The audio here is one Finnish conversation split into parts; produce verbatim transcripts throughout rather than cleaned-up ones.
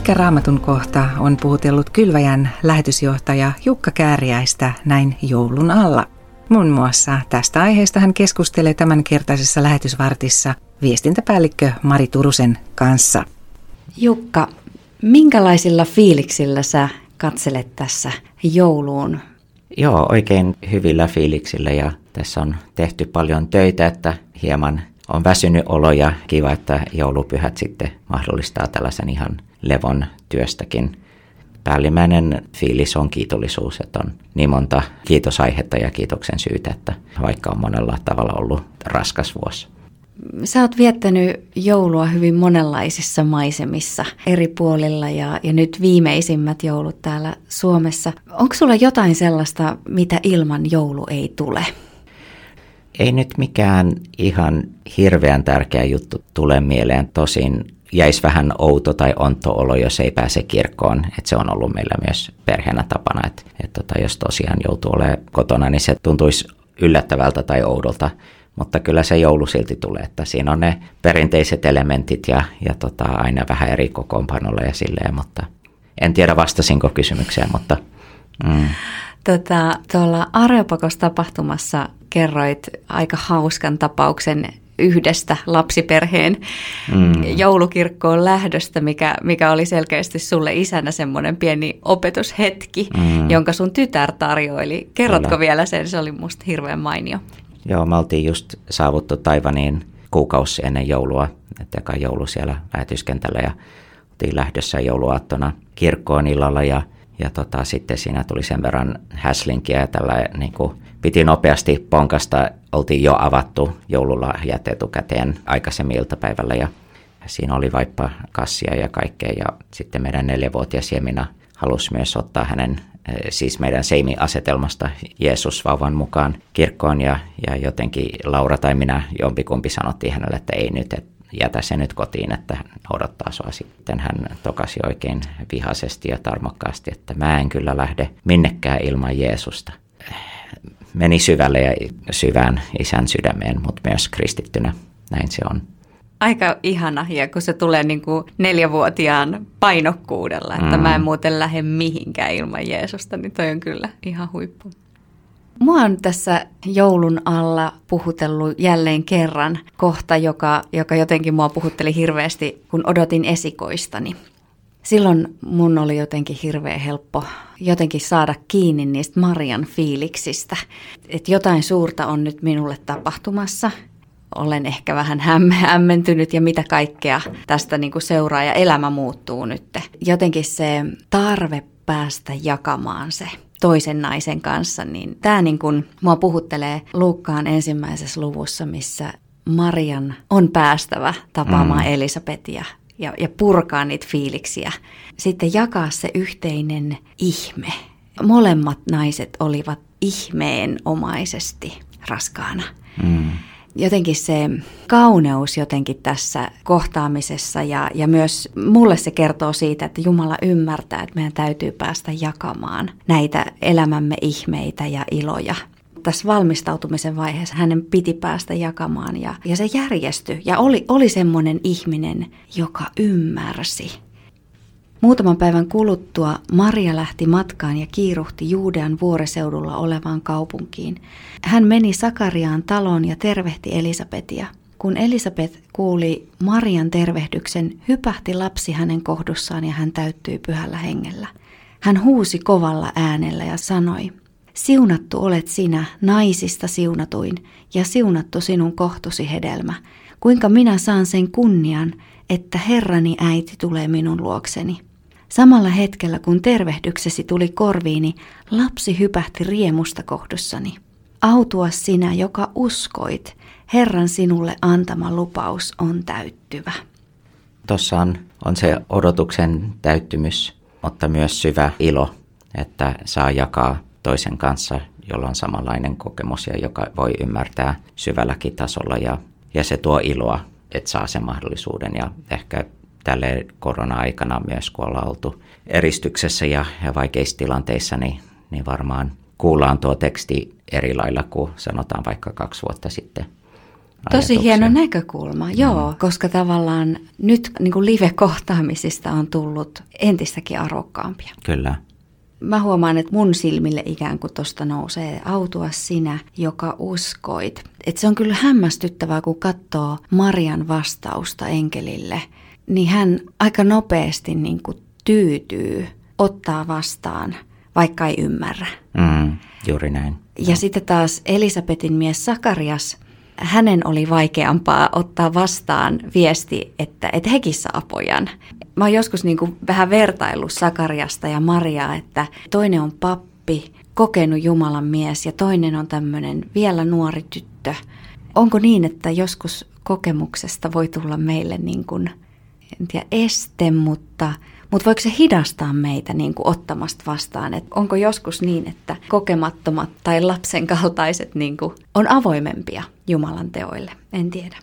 Mikä Raamatun kohta on puhutellut Kylväjän lähetysjohtaja Jukka Kääriäistä näin joulun alla? Muun muassa tästä aiheesta hän keskustelee tämänkertaisessa lähetysvartissa viestintäpäällikkö Mari Turusen kanssa. Jukka, minkälaisilla fiiliksillä sä katselet tässä jouluun? Joo, oikein hyvillä fiiliksillä, ja tässä on tehty paljon töitä, että hieman on väsynyt olo, ja kiva, että joulupyhät sitten mahdollistaa tällaisen ihan levon työstäkin. Päällimmäinen fiilis on kiitollisuus, että on niin monta kiitosaihetta ja kiitoksen syytä, että vaikka on monella tavalla ollut raskas vuosi. Sä oot viettänyt joulua hyvin monenlaisissa maisemissa eri puolilla ja, ja nyt viimeisimmät joulut täällä Suomessa. Onko sulla jotain sellaista, mitä ilman joulu ei tule? Ei nyt mikään ihan hirveän tärkeä juttu tule mieleen. Tosin jäisi vähän outo tai onto olo, jos ei pääse kirkkoon. Et se on ollut meillä myös perheenä tapana. Et, et tota, jos tosiaan joutuu olemaan kotona, niin se tuntuisi yllättävältä tai oudolta. Mutta kyllä se joulu silti tulee, että siinä on ne perinteiset elementit ja, ja tota, aina vähän eri kokoonpanolla ja silleen, mutta en tiedä vastasinko kysymykseen, mutta... Mm. Tota, tuolla Areopakostapahtumassa kerroit aika hauskan tapauksen yhdestä lapsiperheen mm. joulukirkkoon lähdöstä, mikä, mikä oli selkeästi sulle isänä semmoinen pieni opetushetki, mm. jonka sun tytär tarjoili. Kerrotko Kyllä. vielä sen? Se oli musta hirveän mainio. Joo, me oltiin just saavuttu Taiwaniin kuukausi ennen joulua, että joulu siellä lähetyskentällä, ja oltiin lähdössä jouluaattona kirkkoon illalla, ja, ja tota, sitten siinä tuli sen verran häslinkiä, ja tällä niin kuin, piti nopeasti ponkasta, oltiin jo avattu joululahjat etukäteen aikaisemmin iltapäivällä, ja siinä oli vaippa kassia ja kaikkea, ja sitten meidän neljävuotias Jemina halusi myös ottaa hänen siis meidän seimi-asetelmasta Jeesus-vauvan mukaan kirkkoon, ja, ja jotenkin Laura tai minä jompikumpi sanottiin hänelle, että ei nyt, et jätä se nyt kotiin, että odottaa sua. Sitten hän tokasi oikein vihaisesti ja tarmokkaasti, että mä en kyllä lähde minnekään ilman Jeesusta. Meni syvälle ja syvään isän sydämeen, mutta myös kristittynä, näin se on. Aika ihana, ja kun se tulee niin kuin neljävuotiaan painokkuudella, että mm. mä en muuten lähde mihinkään ilman Jeesusta, niin toi on kyllä ihan huippu. Mua on tässä joulun alla puhutellut jälleen kerran kohta, joka, joka jotenkin mua puhutteli hirveästi, kun odotin esikoistani. Silloin mun oli jotenkin hirveän helppo jotenkin saada kiinni niistä Marian fiiliksistä, että jotain suurta on nyt minulle tapahtumassa. Olen ehkä vähän hämmentynyt ja mitä kaikkea tästä niin kuin seuraa, ja elämä muuttuu nyt. Jotenkin se tarve päästä jakamaan se toisen naisen kanssa, niin tämä niin kuin mua puhuttelee Luukkaan ensimmäisessä luvussa, missä Marian on päästävä tapaamaan mm. Elisabetia ja, ja purkaa niitä fiiliksiä. Sitten jakaa se yhteinen ihme. Molemmat naiset olivat ihmeenomaisesti raskaana. Mm. Jotenkin se kauneus jotenkin tässä kohtaamisessa, ja, ja myös mulle se kertoo siitä, että Jumala ymmärtää, että meidän täytyy päästä jakamaan näitä elämämme ihmeitä ja iloja. Tässä valmistautumisen vaiheessa hänen piti päästä jakamaan, ja, ja se järjestyi ja oli, oli semmoinen ihminen, joka ymmärsi. Muutaman päivän kuluttua Maria lähti matkaan ja kiiruhti Juudean vuoreseudulla olevaan kaupunkiin. Hän meni Sakariaan taloon ja tervehti Elisabetia. Kun Elisabet kuuli Marian tervehdyksen, hypähti lapsi hänen kohdussaan ja hän täyttyi Pyhällä Hengellä. Hän huusi kovalla äänellä ja sanoi, siunattu olet sinä, naisista siunatuin, ja siunattu sinun kohtusi hedelmä. Kuinka minä saan sen kunnian, että Herrani äiti tulee minun luokseni. Samalla hetkellä, kun tervehdyksesi tuli korviini, lapsi hypähti riemusta kohdussani. Autua sinä, joka uskoit, Herran sinulle antama lupaus on täyttyvä. Tuossa on, on se odotuksen täyttymys, mutta myös syvä ilo, että saa jakaa toisen kanssa, jolla on samanlainen kokemus ja joka voi ymmärtää syvälläkin tasolla, ja, ja se tuo iloa, että saa sen mahdollisuuden, ja ehkä tälle korona-aikana myös, kun ollaan oltu eristyksessä ja, ja vaikeissa tilanteissa, niin, niin varmaan kuullaan tuo teksti eri lailla kuin sanotaan vaikka kaksi vuotta sitten. ajatuksia. Tosi hieno näkökulma, joo, mm. koska tavallaan nyt niin kuin live-kohtaamisista on tullut entistäkin arvokkaampia. Kyllä. Mä huomaan, että mun silmille ikään kuin tuosta nousee autua sinä, joka uskoit. Et se on kyllä hämmästyttävää, kun katsoo Marian vastausta enkelille, niin hän aika nopeasti niin kuin tyytyy, ottaa vastaan, vaikka ei ymmärrä. Mm, juuri näin. Ja sitten taas Elisabetin mies Sakarias, hänen oli vaikeampaa ottaa vastaan viesti, että, että hekin saa pojan. Mä oon joskus niin kuin vähän vertaillut Sakariasta ja Mariaa, että toinen on pappi, kokenut Jumalan mies ja toinen on tämmöinen vielä nuori tyttö. Onko niin, että joskus kokemuksesta voi tulla meille niin kuin, en tiedä, este, mutta... Mutta voiko se hidastaa meitä niin kuin ottamasta vastaan? Et onko joskus niin, että kokemattomat tai lapsen kaltaiset niin kuin on avoimempia Jumalan teoille? En tiedä.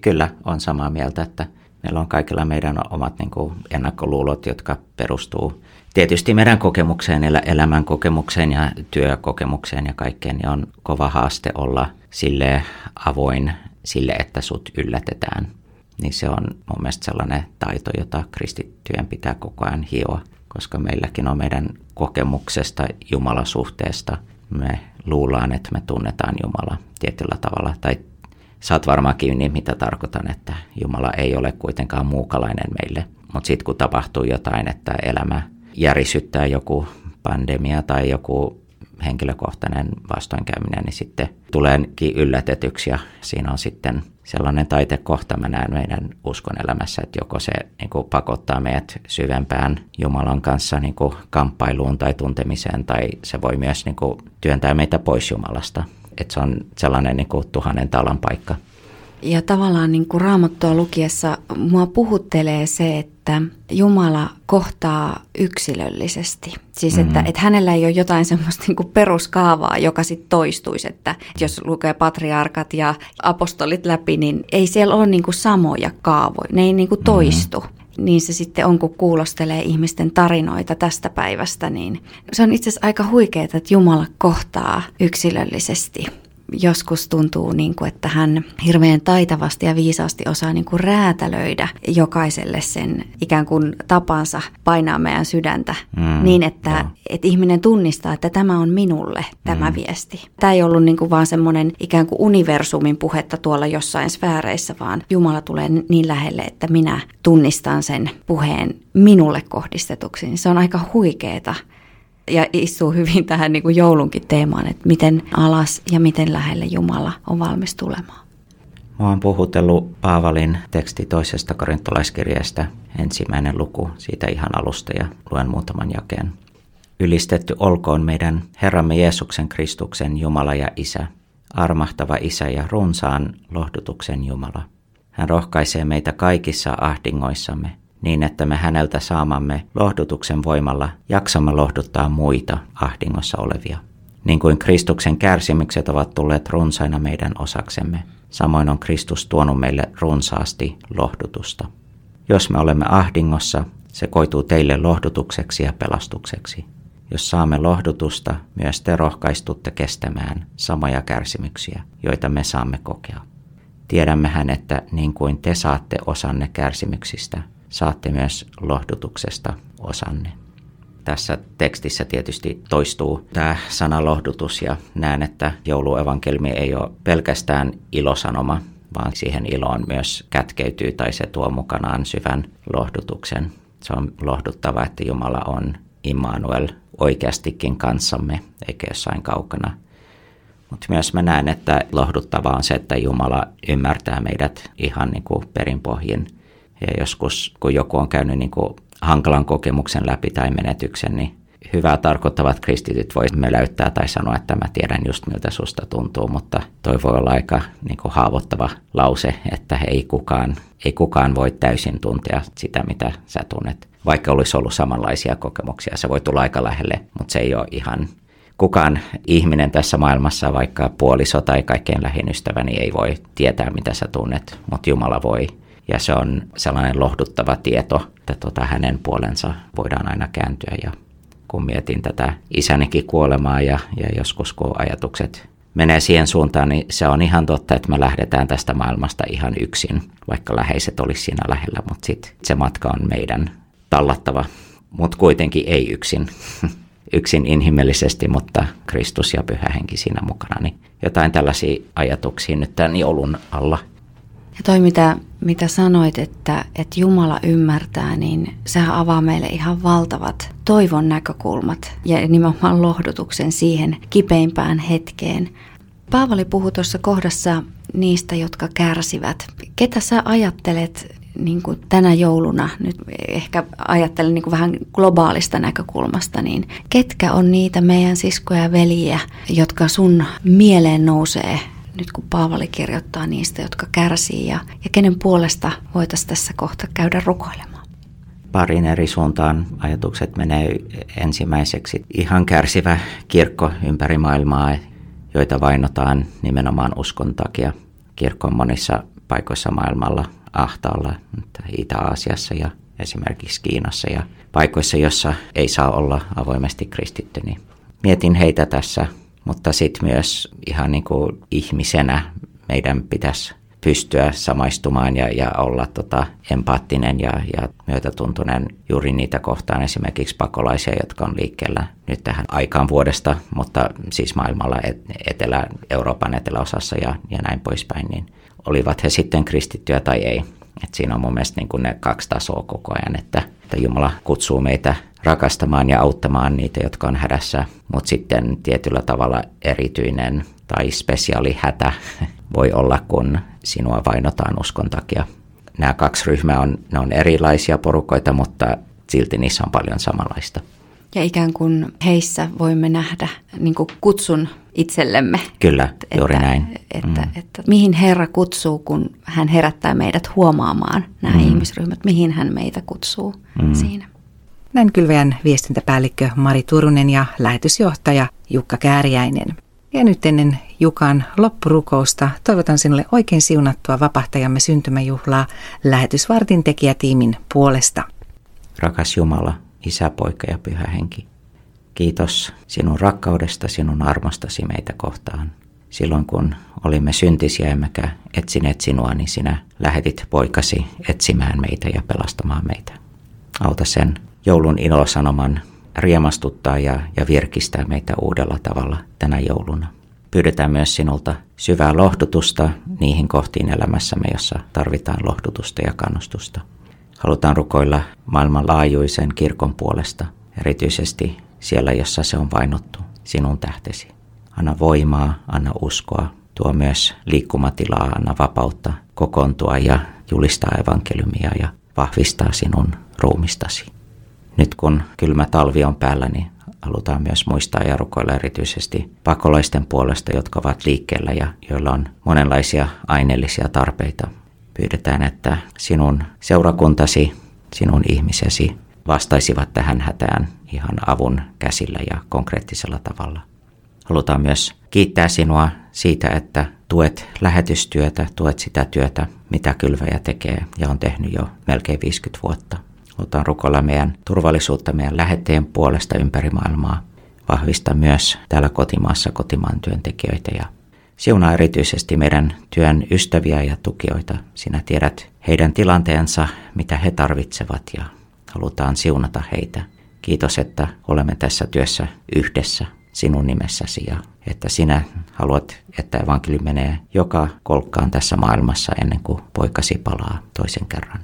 Kyllä, on samaa mieltä, että meillä on kaikilla meidän omat niin kuin ennakkoluulot, jotka perustuu tietysti meidän kokemukseen, elämän kokemukseen ja työkokemukseen ja kaikkeen. Ja on kova haaste olla sille avoin sille, että sut yllätetään. Niin se on mun mielestä sellainen taito, jota kristittyjen pitää koko ajan hioa, koska meilläkin on meidän kokemuksesta Jumalasuhteesta. Me luullaan, että me tunnetaan Jumala tietyllä tavalla. Tai saat varmaan kiinni, mitä tarkoitan, että Jumala ei ole kuitenkaan muukalainen meille. Mutta sitten kun tapahtuu jotain, että elämä järisyttää, joku pandemia tai joku henkilökohtainen vastoinkäyminen, niin sitten tuleekin yllätetyksi ja siinä on sitten sellainen taitekohta, mä näen meidän uskon elämässä, että joko se niin kuin pakottaa meidät syvempään Jumalan kanssa niin kuin kamppailuun tai tuntemiseen, tai se voi myös niin kuin työntää meitä pois Jumalasta. Että se on sellainen niin kuin tuhannen talan paikka. Ja tavallaan niin kuin Raamattua lukiessa mua puhuttelee se, että Jumala kohtaa yksilöllisesti. Siis että, mm-hmm. että hänellä ei ole jotain semmoista niin kuin peruskaavaa, joka sitten toistuisi. Että jos lukee patriarkat ja apostolit läpi, niin ei siellä ole niin kuin samoja kaavoja. Ne ei niin kuin toistu. Mm-hmm. Niin se sitten on, kun kuulostelee ihmisten tarinoita tästä päivästä, niin se on itse asiassa aika huikeaa, että Jumala kohtaa yksilöllisesti. Joskus tuntuu, niin kuin, että hän hirveän taitavasti ja viisaasti osaa niin kuin räätälöidä jokaiselle sen ikään kuin tapansa painaa meidän sydäntä mm, niin, että et ihminen tunnistaa, että tämä on minulle tämä mm. viesti. Tämä ei ollut niin kuin vaan semmoinen ikään kuin universumin puhetta tuolla jossain sfääreissä, vaan Jumala tulee niin lähelle, että minä tunnistan sen puheen minulle kohdistetuksi. Se on aika huikeeta. Ja istuu hyvin tähän niin kuin joulunkin teemaan, että miten alas ja miten lähelle Jumala on valmis tulemaan. Mä oon puhutellut Paavalin teksti toisesta korintolaiskirjeestä, ensimmäinen luku, siitä ihan alusta ja luen muutaman jakeen. Ylistetty olkoon meidän Herramme Jeesuksen Kristuksen Jumala ja Isä, armahtava Isä ja runsaan lohdutuksen Jumala. Hän rohkaisee meitä kaikissa ahdingoissamme, niin että me häneltä saamamme lohdutuksen voimalla jaksamme lohduttaa muita ahdingossa olevia. Niin kuin Kristuksen kärsimykset ovat tulleet runsaina meidän osaksemme, samoin on Kristus tuonut meille runsaasti lohdutusta. Jos me olemme ahdingossa, se koituu teille lohdutukseksi ja pelastukseksi. Jos saamme lohdutusta, myös te rohkaistutte kestämään samoja kärsimyksiä, joita me saamme kokea. Tiedämmehän, että niin kuin te saatte osanne kärsimyksistä, saatte myös lohdutuksesta osanne. Tässä tekstissä tietysti toistuu tämä sana lohdutus ja näen, että jouluevankelmi ei ole pelkästään ilosanoma, vaan siihen iloon myös kätkeytyy tai se tuo mukanaan syvän lohdutuksen. Se on lohduttava, että Jumala on Immanuel oikeastikin kanssamme, eikä jossain kaukana. Mutta myös mä näen, että lohduttavaa on se, että Jumala ymmärtää meidät ihan niin kuin perinpohjin. Ja joskus, kun joku on käynyt niin kuin hankalan kokemuksen läpi tai menetyksen, niin hyvää tarkoittavat kristityt voi möläyttää tai sanoa, että mä tiedän just miltä susta tuntuu, mutta toi voi olla aika niin kuin haavoittava lause, että ei kukaan, ei kukaan voi täysin tuntea sitä, mitä sä tunnet. Vaikka olisi ollut samanlaisia kokemuksia, se voi tulla aika lähelle, mutta se ei ole ihan... Kukaan ihminen tässä maailmassa, vaikka puoliso tai kaikkein lähin ystäväni, ei voi tietää, mitä sä tunnet, mutta Jumala voi. Ja se on sellainen lohduttava tieto, että tuota hänen puolensa voidaan aina kääntyä. Ja kun mietin tätä isänikin kuolemaa ja, ja joskus kun ajatukset menee siihen suuntaan, niin se on ihan totta, että me lähdetään tästä maailmasta ihan yksin, vaikka läheiset olisi siinä lähellä, mutta sitten se matka on meidän tallattava, mutta kuitenkin ei yksin. Yksin inhimillisesti, mutta Kristus ja Pyhä Henki siinä mukana. Niin jotain tällaisia ajatuksia nyt tämän joulun alla. Ja toi mitä, mitä sanoit, että, että Jumala ymmärtää, niin sehän avaa meille ihan valtavat toivon näkökulmat ja nimenomaan lohdutuksen siihen kipeimpään hetkeen. Paavali puhui tuossa kohdassa niistä, jotka kärsivät. Ketä sä ajattelet niin kuin tänä jouluna, nyt ehkä ajattelen niin kuin vähän globaalista näkökulmasta, niin ketkä on niitä meidän siskoja ja veljiä, jotka sun mieleen nousee, nyt kun Paavali kirjoittaa niistä, jotka kärsii, ja, ja kenen puolesta voitaisiin tässä kohta käydä rukoilemaan? Parin eri suuntaan ajatukset menee ensimmäiseksi. Ihan kärsivä kirkko ympäri maailmaa, joita vainotaan nimenomaan uskon takia. Kirkko on monissa paikoissa maailmalla ahtaalla, Itä-Aasiassa ja esimerkiksi Kiinassa ja paikoissa, jossa ei saa olla avoimesti kristitty, niin mietin heitä tässä, mutta sitten myös ihan niin kuin ihmisenä meidän pitäisi pystyä samaistumaan ja, ja olla tota empaattinen ja, ja myötätuntunen juuri niitä kohtaan, esimerkiksi pakolaisia, jotka on liikkeellä nyt tähän aikaan vuodesta, mutta siis maailmalla etelä, Euroopan eteläosassa ja, ja näin poispäin, niin olivat he sitten kristittyjä tai ei. Et siinä on mun mielestä niin kuin ne kaksi tasoa koko ajan, että, että Jumala kutsuu meitä rakastamaan ja auttamaan niitä, jotka on hädässä, mutta sitten tietyllä tavalla erityinen tai spesiaali hätä voi olla, kun sinua vainotaan uskon takia. Nämä kaksi ryhmää on, ne on erilaisia porukoita, mutta silti niissä on paljon samanlaista. Ja ikään kuin heissä voimme nähdä niin kuin kutsun itsellemme. Kyllä, juuri että, näin. Että, mm. että, että mihin Herra kutsuu, kun hän herättää meidät huomaamaan nämä mm. ihmisryhmät, mihin hän meitä kutsuu mm. siinä. Näin Kylväjän viestintäpäällikkö Mari Turunen ja lähetysjohtaja Jukka Kääriäinen. Ja nyt ennen Jukan loppurukousta toivotan sinulle oikein siunattua Vapahtajamme syntymäjuhlaa lähetysvartin tekijätiimin puolesta. Rakas Jumala, Isä, Poika ja Pyhä Henki, kiitos sinun rakkaudesta, sinun armostasi meitä kohtaan. Silloin kun olimme syntisiä emmekä etsineet sinua, niin sinä lähetit poikasi etsimään meitä ja pelastamaan meitä. Auta sen joulun ilosanoman riemastuttaa ja, ja virkistää meitä uudella tavalla tänä jouluna. Pyydetään myös sinulta syvää lohdutusta niihin kohtiin elämässämme, jossa tarvitaan lohdutusta ja kannustusta. Halutaan rukoilla maailmanlaajuisen kirkon puolesta, erityisesti siellä, jossa se on vainottu sinun tähtesi. Anna voimaa, anna uskoa, tuo myös liikkumatilaa, anna vapautta kokoontua ja julistaa evankeliumia ja vahvistaa sinun ruumistasi. Nyt kun kylmä talvi on päällä, niin halutaan myös muistaa ja rukoilla erityisesti pakolaisten puolesta, jotka ovat liikkeellä ja joilla on monenlaisia aineellisia tarpeita. Pyydetään, että sinun seurakuntasi, sinun ihmisesi vastaisivat tähän hätään ihan avun käsillä ja konkreettisella tavalla. Halutaan myös kiittää sinua siitä, että tuet lähetystyötä, tuet sitä työtä, mitä Kylväjä tekee ja on tehnyt jo melkein viisikymmentä vuotta. Halutaan rukoilla meidän turvallisuutta meidän lähettäjien puolesta ympäri maailmaa. Vahvista myös täällä kotimaassa kotimaan työntekijöitä ja siunaa erityisesti meidän työn ystäviä ja tukijoita. Sinä tiedät heidän tilanteensa, mitä he tarvitsevat ja halutaan siunata heitä. Kiitos, että olemme tässä työssä yhdessä sinun nimessäsi ja että sinä haluat, että evankeliumi menee joka kolkkaan tässä maailmassa ennen kuin poikasi palaa toisen kerran.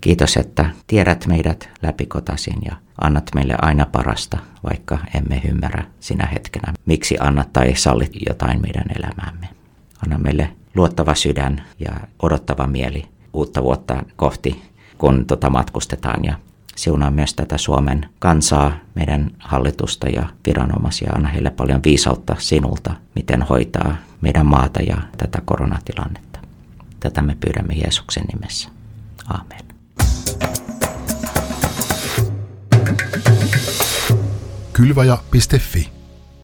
Kiitos, että tiedät meidät läpikotaisin ja annat meille aina parasta, vaikka emme ymmärrä sinä hetkenä, miksi annat tai sallit jotain meidän elämäämme. Anna meille luottava sydän ja odottava mieli uutta vuotta kohti, kun tota matkustetaan. Ja siunaa myös tätä Suomen kansaa, meidän hallitusta ja viranomaisia. Anna heille paljon viisautta sinulta, miten hoitaa meidän maata ja tätä koronatilannetta. Tätä me pyydämme Jeesuksen nimessä. Aamen. Kylväjä piste fi